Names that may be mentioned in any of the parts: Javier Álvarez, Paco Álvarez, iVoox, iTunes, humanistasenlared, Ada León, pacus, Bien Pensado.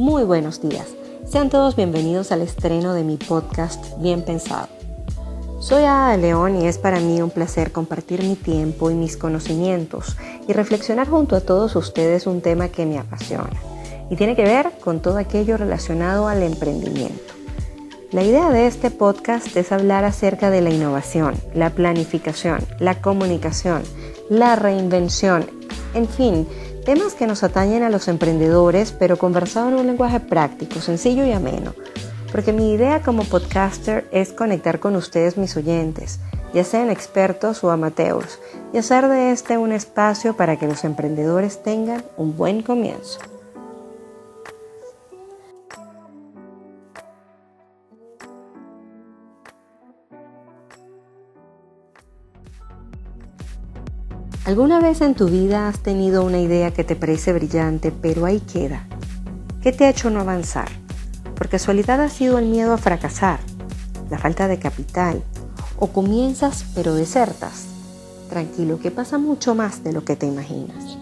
Muy buenos días, sean todos bienvenidos al estreno de mi podcast Bien Pensado. Soy Ada León y es para mí un placer compartir mi tiempo y mis conocimientos y reflexionar junto a todos ustedes un tema que me apasiona y tiene que ver con todo aquello relacionado al emprendimiento. La idea de este podcast es hablar acerca de la innovación, la planificación, la comunicación, la reinvención, en fin, temas que nos atañen a los emprendedores, pero conversado en un lenguaje práctico, sencillo y ameno. Porque mi idea como podcaster es conectar con ustedes, mis oyentes, ya sean expertos o amateurs, y hacer de este un espacio para que los emprendedores tengan un buen comienzo. ¿Alguna vez en tu vida has tenido una idea que te parece brillante, pero ahí queda? ¿Qué te ha hecho no avanzar? ¿Por casualidad ha sido el miedo a fracasar, la falta de capital, o comienzas pero desertas? Tranquilo, que pasa mucho más de lo que te imaginas.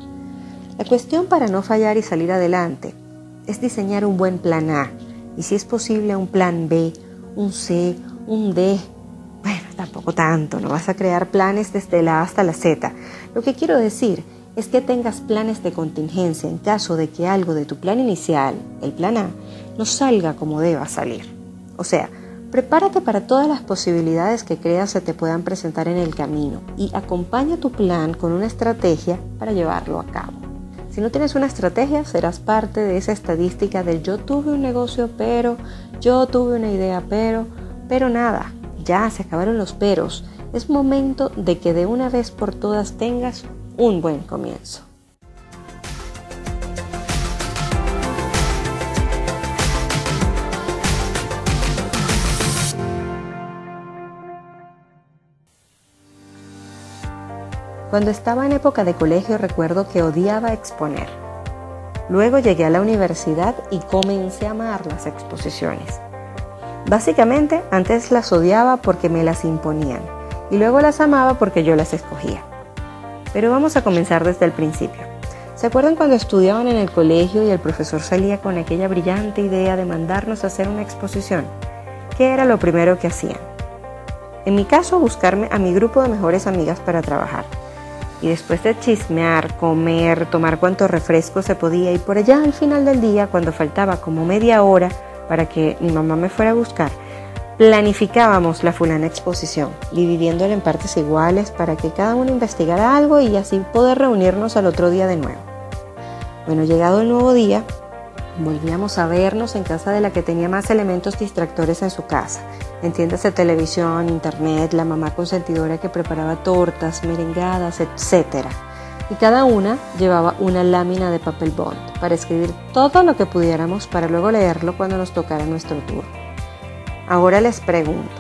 La cuestión para no fallar y salir adelante es diseñar un buen plan A, y si es posible un plan B, un C, un D. Bueno, tampoco tanto, no vas a crear planes desde la A hasta la Z. Lo que quiero decir es que tengas planes de contingencia en caso de que algo de tu plan inicial, el plan A, no salga como deba salir. O sea, prepárate para todas las posibilidades que creas se te puedan presentar en el camino y acompaña tu plan con una estrategia para llevarlo a cabo. Si no tienes una estrategia, serás parte de esa estadística del yo tuve un negocio pero, yo tuve una idea pero nada. Ya se acabaron los peros, es momento de que de una vez por todas tengas un buen comienzo. Cuando estaba en época de colegio recuerdo que odiaba exponer. Luego llegué a la universidad y comencé a amar las exposiciones. Básicamente, antes las odiaba porque me las imponían y luego las amaba porque yo las escogía. Pero vamos a comenzar desde el principio. ¿Se acuerdan cuando estudiaban en el colegio y el profesor salía con aquella brillante idea de mandarnos a hacer una exposición? ¿Qué era lo primero que hacían? En mi caso, buscarme a mi grupo de mejores amigas para trabajar. Y después de chismear, comer, tomar cuanto refresco se podía y por allá al final del día, cuando faltaba como media hora, para que mi mamá me fuera a buscar, planificábamos la fulana exposición, dividiéndola en partes iguales para que cada uno investigara algo y así poder reunirnos al otro día de nuevo. Bueno, llegado el nuevo día, volvíamos a vernos en casa de la que tenía más elementos distractores en su casa. Entiéndase televisión, internet, la mamá consentidora que preparaba tortas, merengadas, etc. Y cada una llevaba una lámina de papel bond para escribir todo lo que pudiéramos para luego leerlo cuando nos tocara nuestro turno. Ahora les pregunto,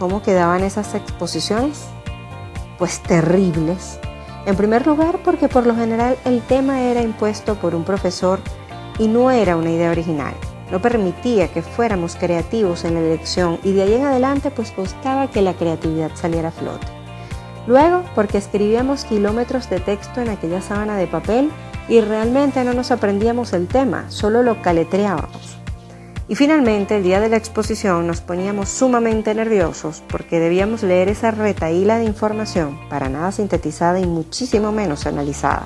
¿cómo quedaban esas exposiciones? Pues terribles. En primer lugar, porque por lo general el tema era impuesto por un profesor y no era una idea original. No permitía que fuéramos creativos en la elección y de ahí en adelante pues buscaba que la creatividad saliera a flote. Luego, porque escribíamos kilómetros de texto en aquella sábana de papel y realmente no nos aprendíamos el tema, solo lo caletreábamos. Y finalmente, el día de la exposición nos poníamos sumamente nerviosos porque debíamos leer esa retahíla de información, para nada sintetizada y muchísimo menos analizada.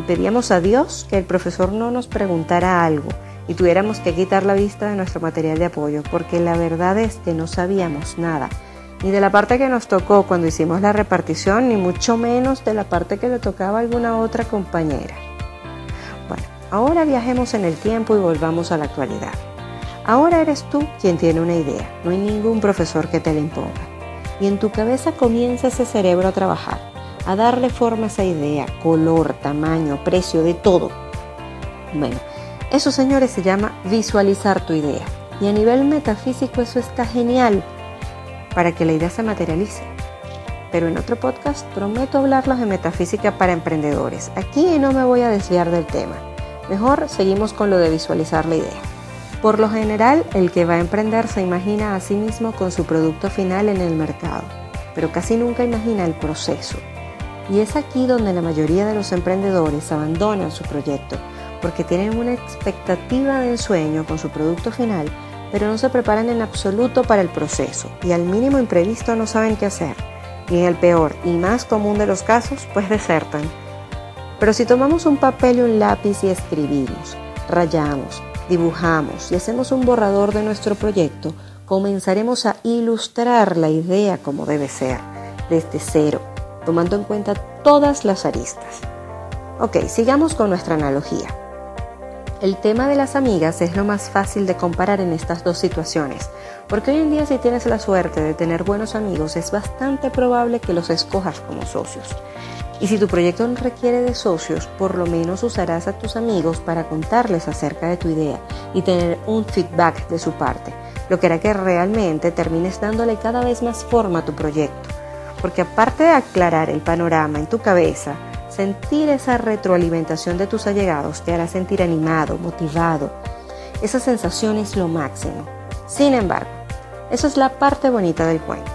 Y pedíamos a Dios que el profesor no nos preguntara algo y tuviéramos que quitar la vista de nuestro material de apoyo porque la verdad es que no sabíamos nada. Ni de la parte que nos tocó cuando hicimos la repartición, ni mucho menos de la parte que le tocaba a alguna otra compañera. Bueno, ahora viajemos en el tiempo y volvamos a la actualidad. Ahora eres tú quien tiene una idea, no hay ningún profesor que te la imponga. Y en tu cabeza comienza ese cerebro a trabajar, a darle forma a esa idea, color, tamaño, precio, de todo. Bueno, eso señores se llama visualizar tu idea. Y a nivel metafísico eso está genial, para que la idea se materialice. Pero en otro podcast prometo hablarlos de metafísica para emprendedores. Aquí no me voy a desviar del tema. Mejor seguimos con lo de visualizar la idea. Por lo general, el que va a emprender se imagina a sí mismo con su producto final en el mercado, pero casi nunca imagina el proceso. Y es aquí donde la mayoría de los emprendedores abandonan su proyecto, porque tienen una expectativa de ensueño con su producto final, pero no se preparan en absoluto para el proceso y al mínimo imprevisto no saben qué hacer. Y en el peor y más común de los casos, pues desertan. Pero si tomamos un papel y un lápiz y escribimos, rayamos, dibujamos y hacemos un borrador de nuestro proyecto, comenzaremos a ilustrar la idea como debe ser, desde cero, tomando en cuenta todas las aristas. Ok, sigamos con nuestra analogía. El tema de las amigas es lo más fácil de comparar en estas dos situaciones, porque hoy en día si tienes la suerte de tener buenos amigos es bastante probable que los escojas como socios. Y si tu proyecto no requiere de socios, por lo menos usarás a tus amigos para contarles acerca de tu idea y tener un feedback de su parte, lo que hará que realmente termines dándole cada vez más forma a tu proyecto, porque aparte de aclarar el panorama en tu cabeza, sentir esa retroalimentación de tus allegados te hará sentir animado, motivado. Esa sensación es lo máximo. Sin embargo, esa es la parte bonita del cuento.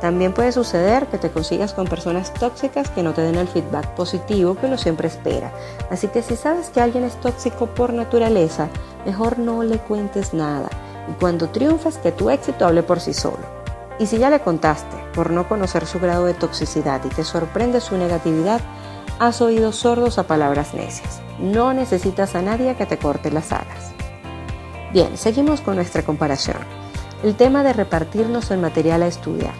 También puede suceder que te consigas con personas tóxicas que no te den el feedback positivo que uno siempre espera. Así que si sabes que alguien es tóxico por naturaleza, mejor no le cuentes nada. Y cuando triunfes, que tu éxito hable por sí solo. Y si ya le contaste por no conocer su grado de toxicidad y te sorprende su negatividad, has oído sordos a palabras necias. No necesitas a nadie que te corte las alas. Bien, seguimos con nuestra comparación. El tema de repartirnos el material a estudiar.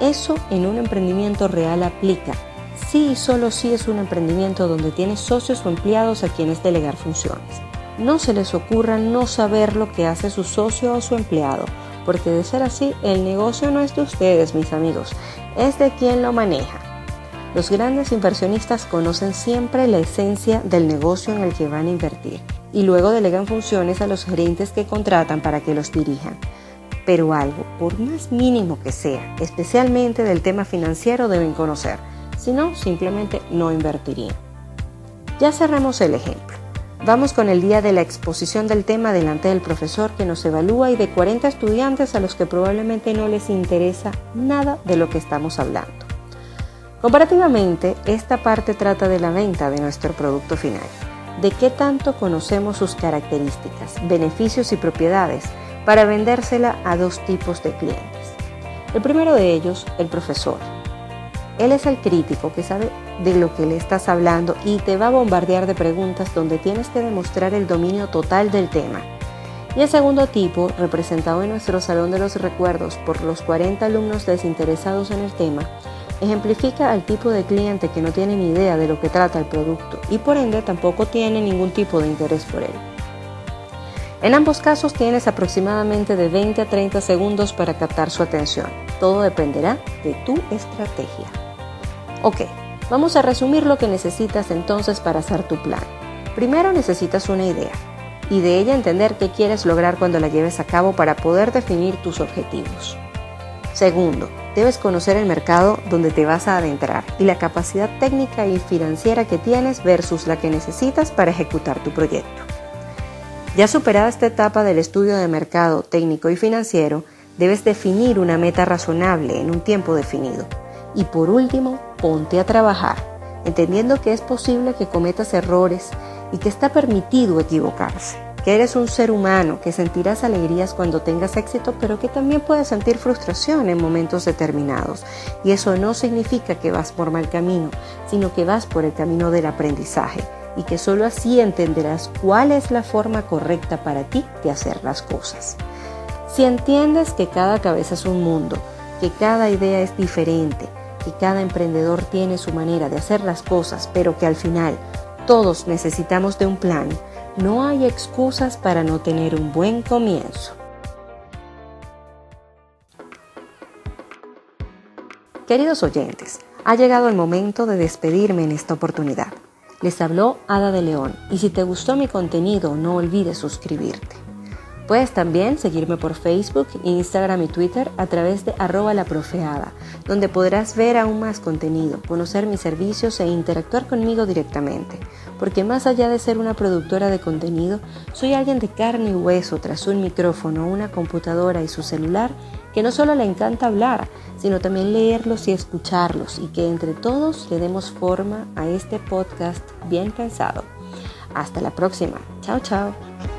Eso en un emprendimiento real aplica. Sí y solo sí es un emprendimiento donde tienes socios o empleados a quienes delegar funciones. No se les ocurra no saber lo que hace su socio o su empleado, porque de ser así, el negocio no es de ustedes, mis amigos, es de quien lo maneja. Los grandes inversionistas conocen siempre la esencia del negocio en el que van a invertir y luego delegan funciones a los gerentes que contratan para que los dirijan. Pero algo, por más mínimo que sea, especialmente del tema financiero, deben conocer, si no, simplemente no invertirían. Ya cerramos el ejemplo. Vamos con el día de la exposición del tema delante del profesor que nos evalúa y de 40 estudiantes a los que probablemente no les interesa nada de lo que estamos hablando. Comparativamente, esta parte trata de la venta de nuestro producto final, de qué tanto conocemos sus características, beneficios y propiedades para vendérsela a dos tipos de clientes. El primero de ellos, el profesor. Él es el crítico que sabe de lo que le estás hablando y te va a bombardear de preguntas donde tienes que demostrar el dominio total del tema. Y el segundo tipo, representado en nuestro Salón de los Recuerdos por los 40 alumnos desinteresados en el tema, ejemplifica al tipo de cliente que no tiene ni idea de lo que trata el producto y por ende tampoco tiene ningún tipo de interés por él. En ambos casos tienes aproximadamente de 20 a 30 segundos para captar su atención. Todo dependerá de tu estrategia. Ok, vamos a resumir lo que necesitas entonces para hacer tu plan. Primero necesitas una idea y de ella entender qué quieres lograr cuando la lleves a cabo para poder definir tus objetivos. Segundo, debes conocer el mercado donde te vas a adentrar y la capacidad técnica y financiera que tienes versus la que necesitas para ejecutar tu proyecto. Ya superada esta etapa del estudio de mercado técnico y financiero, debes definir una meta razonable en un tiempo definido. Y por último, ponte a trabajar, entendiendo que es posible que cometas errores y que está permitido equivocarse. Que eres un ser humano, que sentirás alegrías cuando tengas éxito, pero que también puedes sentir frustración en momentos determinados. Y eso no significa que vas por mal camino, sino que vas por el camino del aprendizaje y que solo así entenderás cuál es la forma correcta para ti de hacer las cosas. Si entiendes que cada cabeza es un mundo, que cada idea es diferente, que cada emprendedor tiene su manera de hacer las cosas, pero que al final todos necesitamos de un plan, no hay excusas para no tener un buen comienzo. Queridos oyentes, ha llegado el momento de despedirme en esta oportunidad. Les habló Ada de León y si te gustó mi contenido no olvides suscribirte. Puedes también seguirme por Facebook, Instagram y Twitter a través de @laprofeada, donde podrás ver aún más contenido, conocer mis servicios e interactuar conmigo directamente. Porque más allá de ser una productora de contenido, soy alguien de carne y hueso tras un micrófono, una computadora y su celular que no solo le encanta hablar, sino también leerlos y escucharlos y que entre todos le demos forma a este podcast bien pensado. Hasta la próxima. Chao, chao.